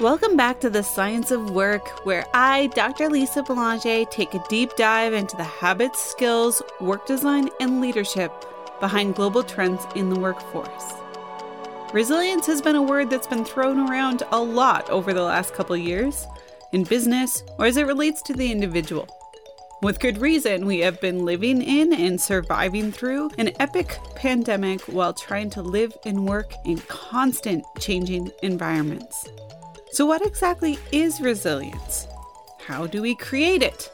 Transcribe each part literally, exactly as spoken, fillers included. Welcome back to the Science of Work, where I, Doctor Lisa Belanger, take a deep dive into the habits, skills, work design, and leadership behind global trends in the workforce. Resilience has been a word that's been thrown around a lot over the last couple years, in business or as it relates to the individual. With good reason, we have been living in and surviving through an epic pandemic while trying to live and work in constant changing environments. So what exactly is resilience? How do we create it?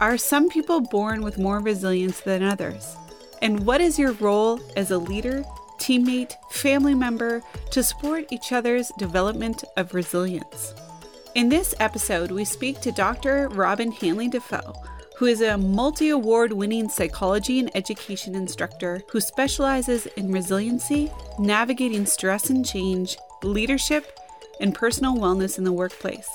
Are some people born with more resilience than others? And what is your role as a leader, teammate, family member to support each other's development of resilience? In this episode, we speak to Doctor Robyne Hanley-Dafoe, who is a multi-award-winning psychology and education instructor who specializes in resiliency, navigating stress and change, leadership, and personal wellness in the workplace.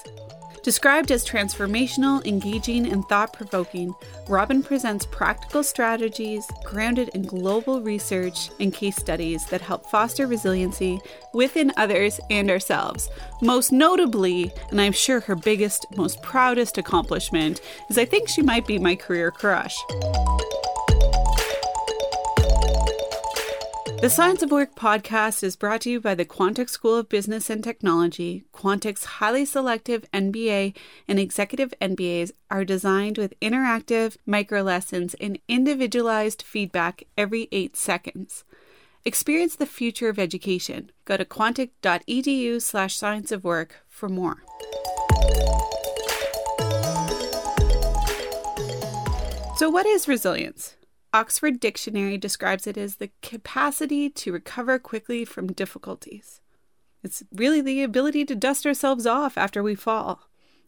Described as transformational, engaging, and thought-provoking, Robyne presents practical strategies grounded in global research and case studies that help foster resiliency within others and ourselves. Most notably, and I'm sure her biggest, most proudest accomplishment, is I think she might be my career crush. The Science of Work podcast is brought to you by the Quantic School of Business and Technology. Quantic's highly selective M B A and executive M B As are designed with interactive micro-lessons and individualized feedback every eight seconds. Experience the future of education. Go to quantic.edu slash science of work for more. So what is resilience? Oxford Dictionary describes it as the capacity to recover quickly from difficulties. It's really the ability to dust ourselves off after we fall.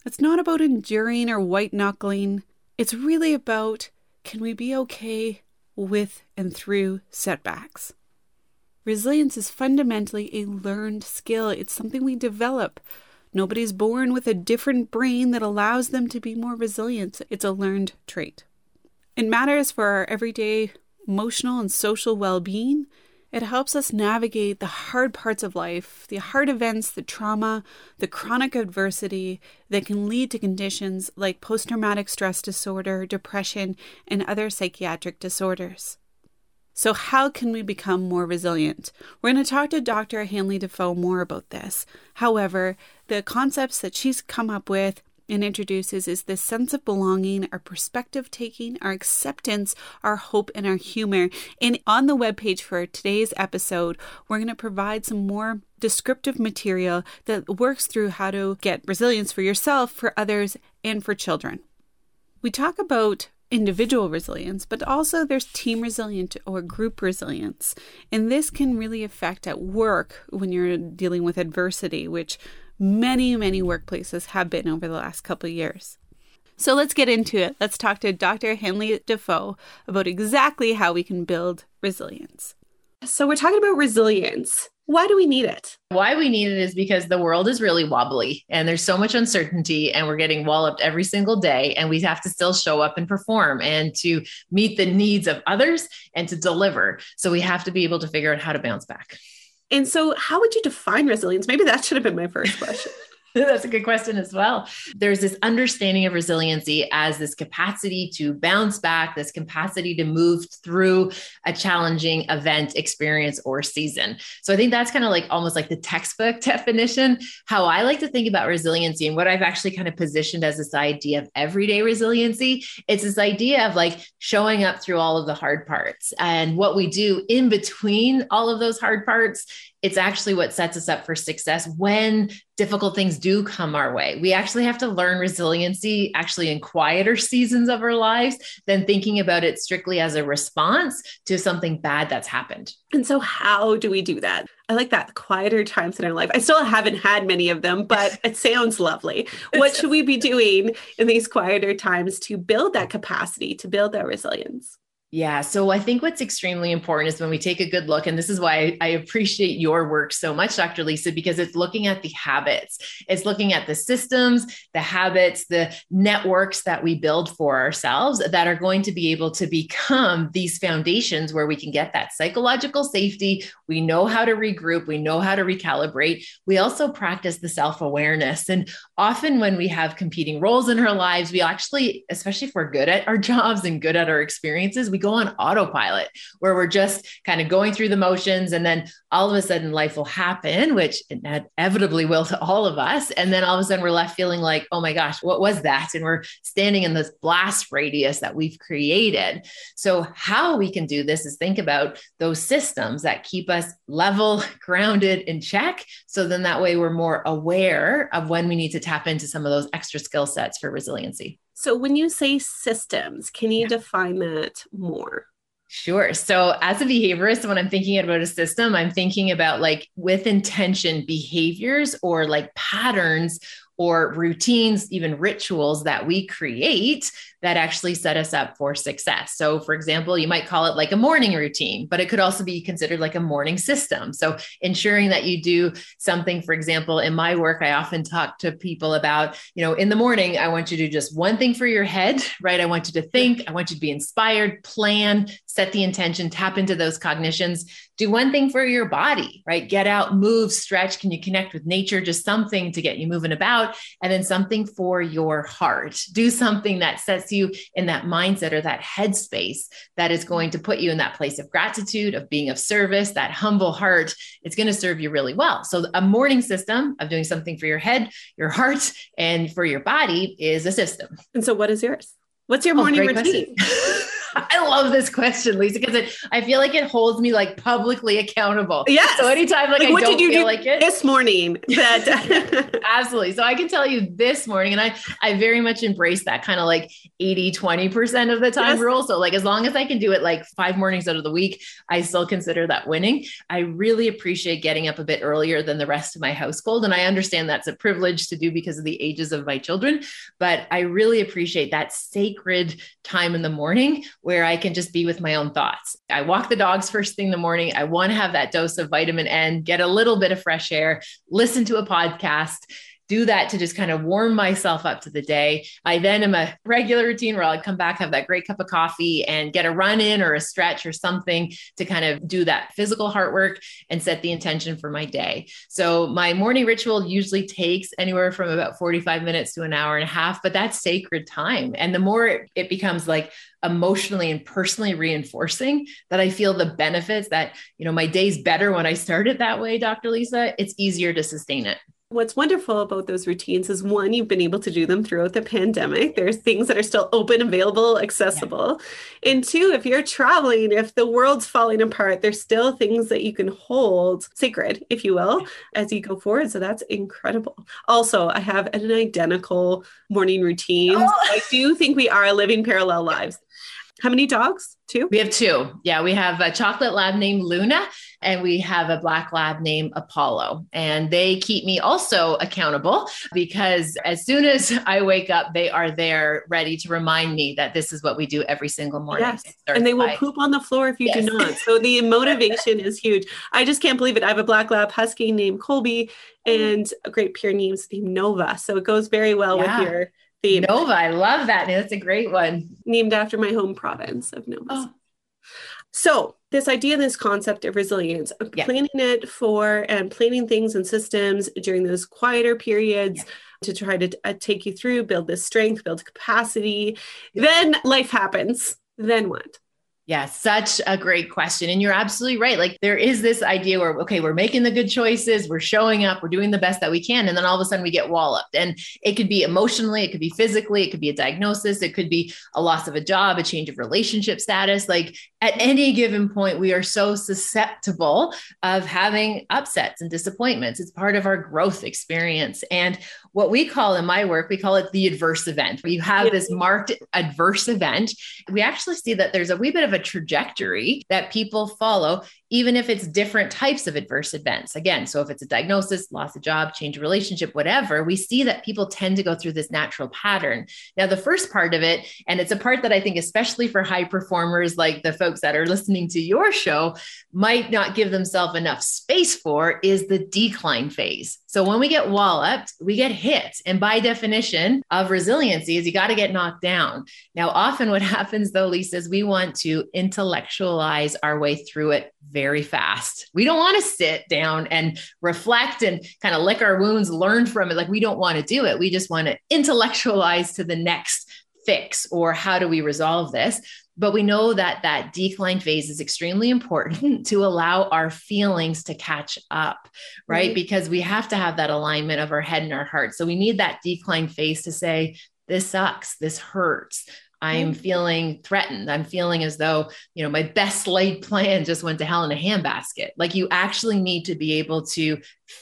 It's not about enduring or white-knuckling. It's really about, can we be okay with and through setbacks? Resilience is fundamentally a learned skill. It's something we develop. Nobody's born with a different brain that allows them to be more resilient. It's a learned trait. It matters for our everyday emotional and social well-being. It helps us navigate the hard parts of life, the hard events, the trauma, the chronic adversity that can lead to conditions like post-traumatic stress disorder, depression, and other psychiatric disorders. So how can we become more resilient? We're going to talk to Doctor Hanley-Dafoe more about this. However, the concepts that she's come up with and introduces is this sense of belonging, our perspective taking, our acceptance, our hope, and our humor. And on the webpage for today's episode, we're going to provide some more descriptive material that works through how to get resilience for yourself, for others, and for children. We talk about individual resilience, but also there's team resilience or group resilience. And this can really affect at work when you're dealing with adversity, which many, many workplaces have been over the last couple of years. So let's get into it. Let's talk to Doctor Hanley-Dafoe about exactly how we can build resilience. So we're talking about resilience. Why do we need it? Why we need it is because the world is really wobbly and there's so much uncertainty and we're getting walloped every single day and we have to still show up and perform and to meet the needs of others and to deliver. So we have to be able to figure out how to bounce back. And so how would you define resilience? Maybe that should have been my first question. That's a good question as well. There's this understanding of resiliency as this capacity to bounce back, this capacity to move through a challenging event, experience, or season. So I think that's kind of like almost like the textbook definition. How I like to think about resiliency and what I've actually kind of positioned as this idea of everyday resiliency. It's this idea of like showing up through all of the hard parts and what we do in between all of those hard parts. It's actually what sets us up for success when difficult things do come our way. We actually have to learn resiliency actually in quieter seasons of our lives than thinking about it strictly as a response to something bad that's happened. And so how do we do that? I like that, quieter times in our life. I still haven't had many of them, but it sounds lovely. What should we be doing in these quieter times to build that capacity, to build that resilience? Yeah. So I think what's extremely important is when we take a good look, and this is why I appreciate your work so much, Doctor Lisa, because it's looking at the habits, it's looking at the systems, the habits, the networks that we build for ourselves that are going to be able to become these foundations where we can get that psychological safety. We know how to regroup. We know how to recalibrate. We also practice the self-awareness. And often when we have competing roles in our lives, we actually, especially if we're good at our jobs and good at our experiences, we go on autopilot where we're just kind of going through the motions. And then all of a sudden life will happen, which inevitably will to all of us. And then all of a sudden we're left feeling like, oh my gosh, what was that? And we're standing in this blast radius that we've created. So how we can do this is think about those systems that keep us level, grounded, in check. So then that way we're more aware of when we need to tap into some of those extra skill sets for resiliency. So when you say systems, can you yeah. define that more? Sure. So as a behaviorist, when I'm thinking about a system, I'm thinking about like with intention behaviors or like patterns or routines, even rituals that we create that actually set us up for success. So for example, you might call it like a morning routine, but it could also be considered like a morning system. So ensuring that you do something, for example, in my work, I often talk to people about, you know, in the morning, I want you to do just one thing for your head, right? I want you to think, I want you to be inspired, plan, set the intention, tap into those cognitions, do one thing for your body, right? Get out, move, stretch. Can you connect with nature? Just something to get you moving about. And then something for your heart, do something that sets you you in that mindset or that headspace that is going to put you in that place of gratitude, of being of service, that humble heart. It's going to serve you really well. So a morning system of doing something for your head, your heart, and for your body is a system. And so what is yours? What's your morning oh, routine? I love this question, Lisa, because it, I feel like it holds me like publicly accountable. Yeah. So anytime like, like I what don't did you feel do like it this morning, that absolutely. So I can tell you this morning, and I, I very much embrace that kind of like eighty, twenty percent of the time yes. rule. So like, as long as I can do it like five mornings out of the week, I still consider that winning. I really appreciate getting up a bit earlier than the rest of my household. And I understand that's a privilege to do because of the ages of my children, but I really appreciate that sacred time in the morning where I can just be with my own thoughts. I walk the dogs first thing in the morning. I want to have that dose of vitamin N, get a little bit of fresh air, listen to a podcast, do that to just kind of warm myself up to the day. I then am a regular routine where I'll come back, have that great cup of coffee and get a run in or a stretch or something to kind of do that physical heart work and set the intention for my day. So my morning ritual usually takes anywhere from about forty-five minutes to an hour and a half, but that's sacred time. And the more it becomes like emotionally and personally reinforcing that I feel the benefits that, you know, my day's better when I start it that way, Doctor Lisa, it's easier to sustain it. What's wonderful about those routines is one, you've been able to do them throughout the pandemic. There's things that are still open, available, accessible. Yeah. And two, if you're traveling, if the world's falling apart, there's still things that you can hold sacred, if you will, as you go forward. So that's incredible. Also, I have an identical morning routine. Oh. I do think we are living parallel lives. How many dogs? Two? We have two. Yeah. We have a chocolate lab named Luna and we have a black lab named Apollo. And they keep me also accountable because as soon as I wake up, they are there ready to remind me that this is what we do every single morning. Yes. And they will by. poop on the floor if you yes. do not. So the motivation is huge. I just can't believe it. I have a black lab husky named Colby and a great pure named Nova. So it goes very well yeah. with your theme. Nova. I love that. That's a great one. Named after my home province of Nova. Oh. So this idea, this concept of resilience, of yeah. planning it for and planning things and systems during those quieter periods yeah. to try to uh, take you through, build this strength, build capacity. Yeah. Then life happens. Then what? Yeah, such a great question. And you're absolutely right. Like there is this idea where, okay, we're making the good choices, we're showing up, we're doing the best that we can. And then all of a sudden we get walloped. And it could be emotionally, it could be physically, it could be a diagnosis, it could be a loss of a job, a change of relationship status. Like at any given point, we are so susceptible of having upsets and disappointments. It's part of our growth experience. And what we call in my work, we call it the adverse event, where you have this marked adverse event. We actually see that there's a wee bit of a trajectory that people follow even if it's different types of adverse events. Again, so if it's a diagnosis, loss of job, change of relationship, whatever, we see that people tend to go through this natural pattern. Now, the first part of it, and it's a part that I think, especially for high performers, like the folks that are listening to your show, might not give themselves enough space for, is the decline phase. So when we get walloped, we get hit. And by definition of resiliency is you got to get knocked down. Now, often what happens though, Lisa, is we want to intellectualize our way through it very fast. We don't want to sit down and reflect and kind of lick our wounds, learn from it. Like, we don't want to do it. We just want to intellectualize to the next fix, or how do we resolve this? But we know that that decline phase is extremely important to allow our feelings to catch up, right? Mm-hmm. Because we have to have that alignment of our head and our heart. So we need that decline phase to say, this sucks, this hurts. I'm mm-hmm. feeling threatened. I'm feeling as though, you know, my best laid plan just went to hell in a handbasket. Like, you actually need to be able to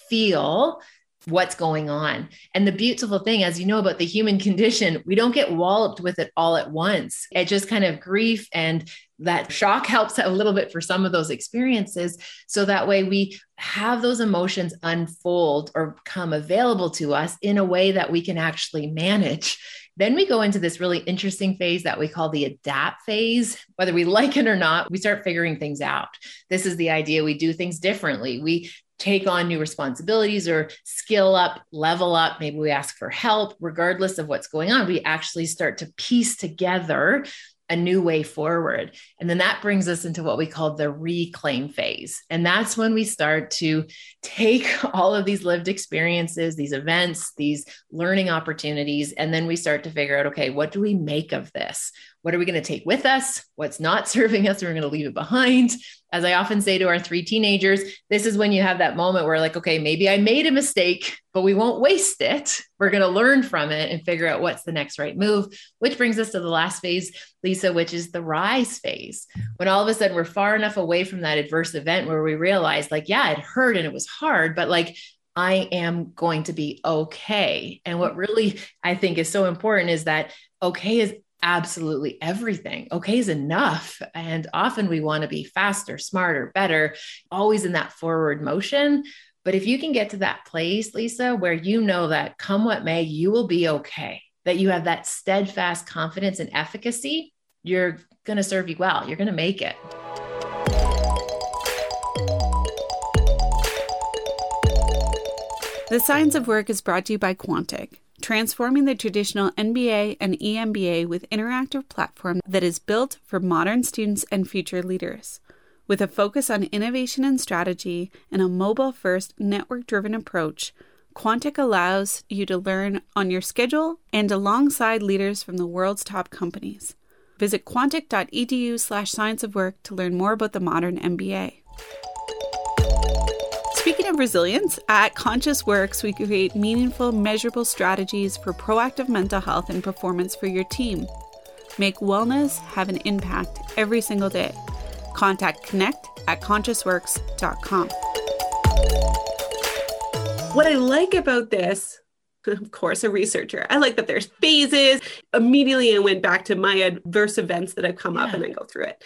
feel what's going on. And the beautiful thing, as you know, about the human condition, we don't get walloped with it all at once. It just kind of grief and that shock helps a little bit for some of those experiences. So that way we have those emotions unfold or come available to us in a way that we can actually manage. Then we go into this really interesting phase that we call the adapt phase. Whether we like it or not, we start figuring things out. This is the idea. We do things differently. We take on new responsibilities or skill up, level up. Maybe we ask for help. Regardless of what's going on, we actually start to piece together a new way forward. And then that brings us into what we call the reclaim phase. And that's when we start to take all of these lived experiences, these events, these learning opportunities, and then we start to figure out, okay, what do we make of this? What are we going to take with us? What's not serving us? We're going to leave it behind. As I often say to our three teenagers, this is when you have that moment where, like, okay, maybe I made a mistake, but we won't waste it. We're going to learn from it and figure out what's the next right move, which brings us to the last phase, Lisa, which is the rise phase. When all of a sudden we're far enough away from that adverse event where we realize, like, yeah, it hurt and it was hard, but like, I am going to be okay. And what really I think is so important is that okay is absolutely everything. Okay is enough. And often we want to be faster, smarter, better, always in that forward motion. But if you can get to that place, Lisa, where you know that come what may, you will be okay, that you have that steadfast confidence and efficacy, you're going to serve you well. You're going to make it. The Science of Work is brought to you by Quantic, transforming the traditional M B A and E M B A with interactive platform that is built for modern students and future leaders. With a focus on innovation and strategy and a mobile-first, network-driven approach, Quantic allows you to learn on your schedule and alongside leaders from the world's top companies. Visit quantic.edu slash science of work to learn more about the modern M B A. Speaking of resilience, at Conscious Works, we create meaningful, measurable strategies for proactive mental health and performance for your team. Make wellness have an impact every single day. Contact Connect at conscious works dot com. What I like about this, of course, a researcher, I like that there's phases. Immediately I went back to my adverse events that have come yeah. up and I go through it.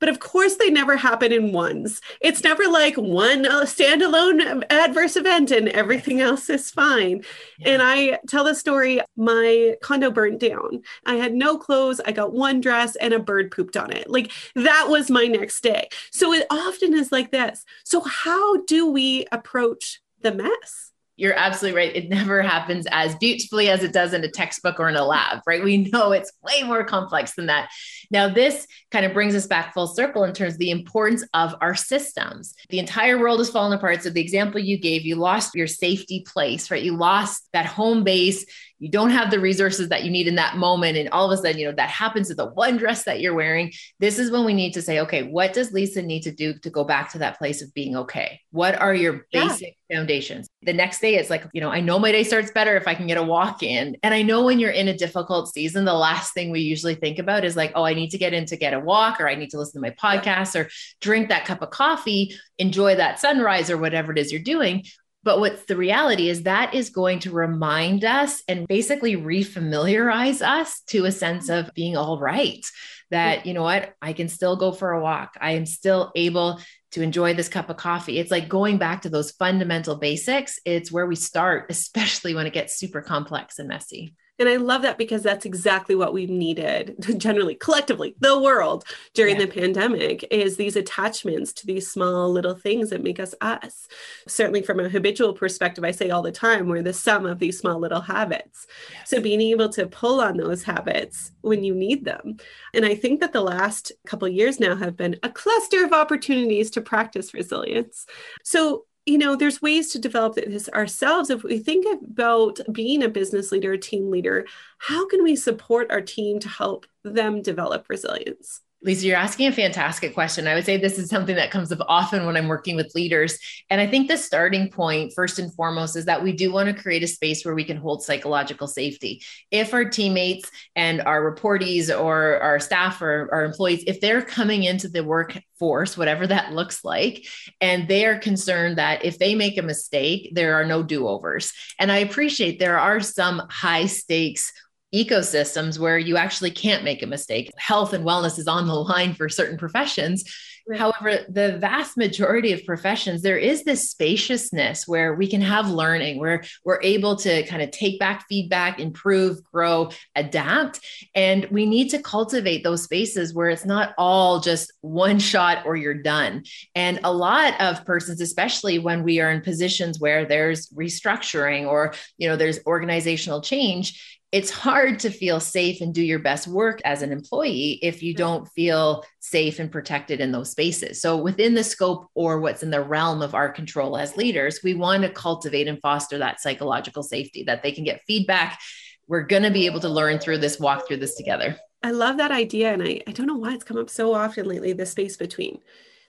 But of course, they never happen in ones. It's never like one standalone adverse event and everything else is fine. Yeah. And I tell the story, my condo burnt down. I had no clothes. I got one dress and a bird pooped on it. Like, that was my next day. So it often is like this. So how do we approach the mess? You're absolutely right. It never happens as beautifully as it does in a textbook or in a lab, right? We know it's way more complex than that. Now, this kind of brings us back full circle in terms of the importance of our systems. The entire world has fallen apart. So the example you gave, you lost your safety place, right? You lost that home base. You don't have the resources that you need in that moment. And all of a sudden, you know, that happens to the one dress that you're wearing. This is when we need to say, okay, what does Lisa need to do to go back to that place of being okay? What are your basic yeah. foundations? The next day, it's like, you know, I know my day starts better if I can get a walk in. And I know when you're in a difficult season, the last thing we usually think about is like, oh, I need to get in to get a walk, or I need to listen to my podcast or drink that cup of coffee, enjoy that sunrise or whatever it is you're doing. But what's the reality is that is going to remind us and basically refamiliarize us to a sense of being all right, that, you know what, I can still go for a walk. I am still able to enjoy this cup of coffee. It's like going back to those fundamental basics. It's where we start, especially when it gets super complex and messy. And I love that, because that's exactly what we've needed generally, collectively, the world during yeah. the pandemic, is these attachments to these small little things that make us us. Certainly from a habitual perspective, I say all the time, we're the sum of these small little habits. Yes. So being able to pull on those habits when you need them. And I think that the last couple of years now have been a cluster of opportunities to practice resilience. So you know, there's ways to develop this ourselves. If we think about being a business leader, a team leader, how can we support our team to help them develop resilience? Lisa, you're asking a fantastic question. I would say this is something that comes up often when I'm working with leaders. And I think the starting point, first and foremost, is that we do want to create a space where we can hold psychological safety. If our teammates and our reportees or our staff or our employees, if they're coming into the workforce, whatever that looks like, and they are concerned that if they make a mistake, there are no do-overs. And I appreciate there are some high stakes ecosystems where you actually can't make a mistake. Health and wellness is on the line for certain professions. Right. However, the vast majority of professions, there is this spaciousness where we can have learning, where we're able to kind of take back feedback, improve, grow, adapt. And we need to cultivate those spaces where it's not all just one shot or you're done. And a lot of persons, especially when we are in positions where there's restructuring or, you know, there's organizational change, it's hard to feel safe and do your best work as an employee if you don't feel safe and protected in those spaces. So within the scope or what's in the realm of our control as leaders, we want to cultivate and foster that psychological safety, that they can get feedback. We're going to be able to learn through this, walk through this together. I love that idea. And I, I don't know why it's come up so often lately, the space between.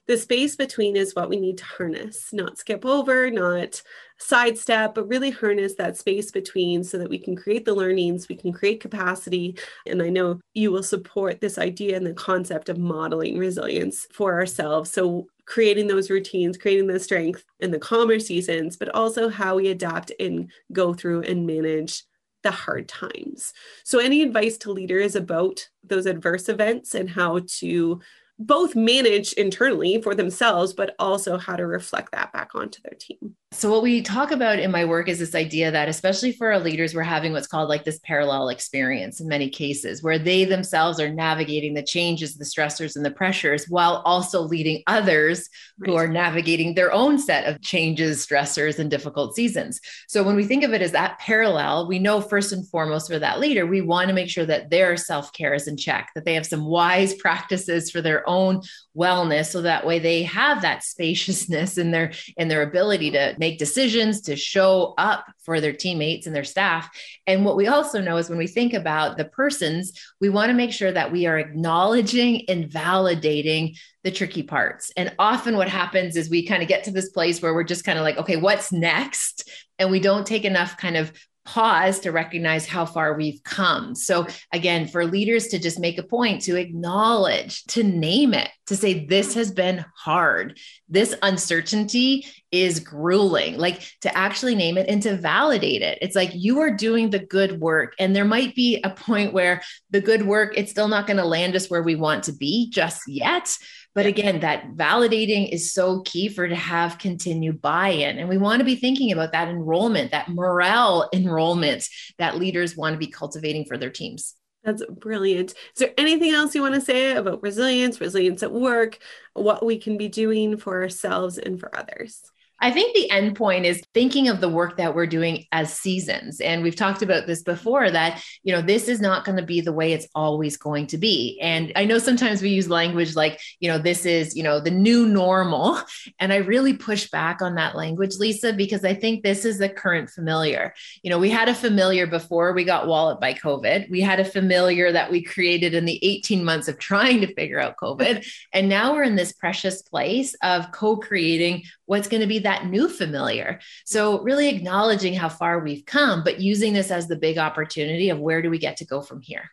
The space between is what we need to harness, not skip over, not sidestep, but really harness that space between so that we can create the learnings, we can create capacity. And I know you will support this idea and the concept of modeling resilience for ourselves. So creating those routines, creating the strength and the calmer seasons, but also how we adapt and go through and manage the hard times. So any advice to leaders about those adverse events and how to both manage internally for themselves, but also how to reflect that back onto their team. So what we talk about in my work is this idea that, especially for our leaders, we're having what's called like this parallel experience in many cases, where they themselves are navigating the changes, the stressors and the pressures, while also leading others right. who are navigating their own set of changes, stressors and difficult seasons. So when we think of it as that parallel, we know first and foremost for that leader, we want to make sure that their self-care is in check, that they have some wise practices for their own wellness. So that way they have that spaciousness in their, in their ability to make decisions, to show up for their teammates and their staff. And what we also know is when we think about the persons, we want to make sure that we are acknowledging and validating the tricky parts. And often what happens is we kind of get to this place where we're just kind of like, okay, what's next? And we don't take enough kind of pause to recognize how far we've come. So again, for leaders to just make a point to acknowledge, to name it, to say, this has been hard. This uncertainty is grueling, like to actually name it and to validate it. It's like, you are doing the good work. And there might be a point where the good work, it's still not going to land us where we want to be just yet. But again, that validating is so key for to have continued buy-in. And we want to be thinking about that enrollment, that morale enrollment that leaders want to be cultivating for their teams. That's brilliant. Is there anything else you want to say about resilience, resilience at work, what we can be doing for ourselves and for others? I think the end point is thinking of the work that we're doing as seasons. And we've talked about this before that, you know, this is not going to be the way it's always going to be. And I know sometimes we use language like, you know, this is, you know, the new normal. And I really push back on that language, Lisa, because I think this is the current familiar. You know, we had a familiar before we got walloped by COVID. We had a familiar that we created in the eighteen months of trying to figure out COVID. And now we're in this precious place of co-creating what's going to be that That new familiar. So really acknowledging how far we've come, but using this as the big opportunity of where do we get to go from here?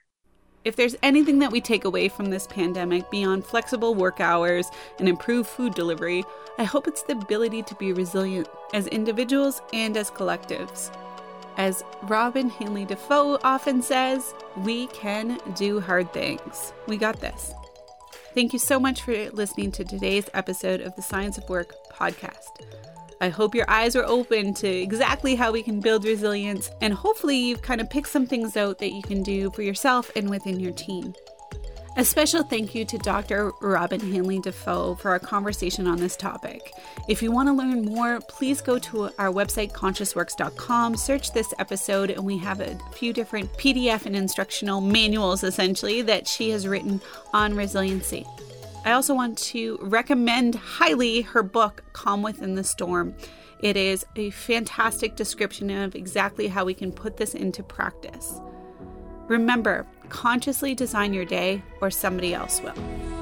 If there's anything that we take away from this pandemic beyond flexible work hours and improved food delivery, I hope it's the ability to be resilient as individuals and as collectives. As Robyne Hanley-Dafoe often says, we can do hard things. We got this. Thank you so much for listening to today's episode of the Science of Work podcast. I hope your eyes are open to exactly how we can build resilience, and hopefully you've kind of picked some things out that you can do for yourself and within your team. A special thank you to Doctor Robyne Hanley-Dafoe for our conversation on this topic. If you want to learn more, please go to our website, conscious works dot com, search this episode, and we have a few different P D F and instructional manuals, essentially, that she has written on resiliency. I also want to recommend highly her book, Calm Within the Storm. It is a fantastic description of exactly how we can put this into practice. Remember, consciously design your day, or somebody else will.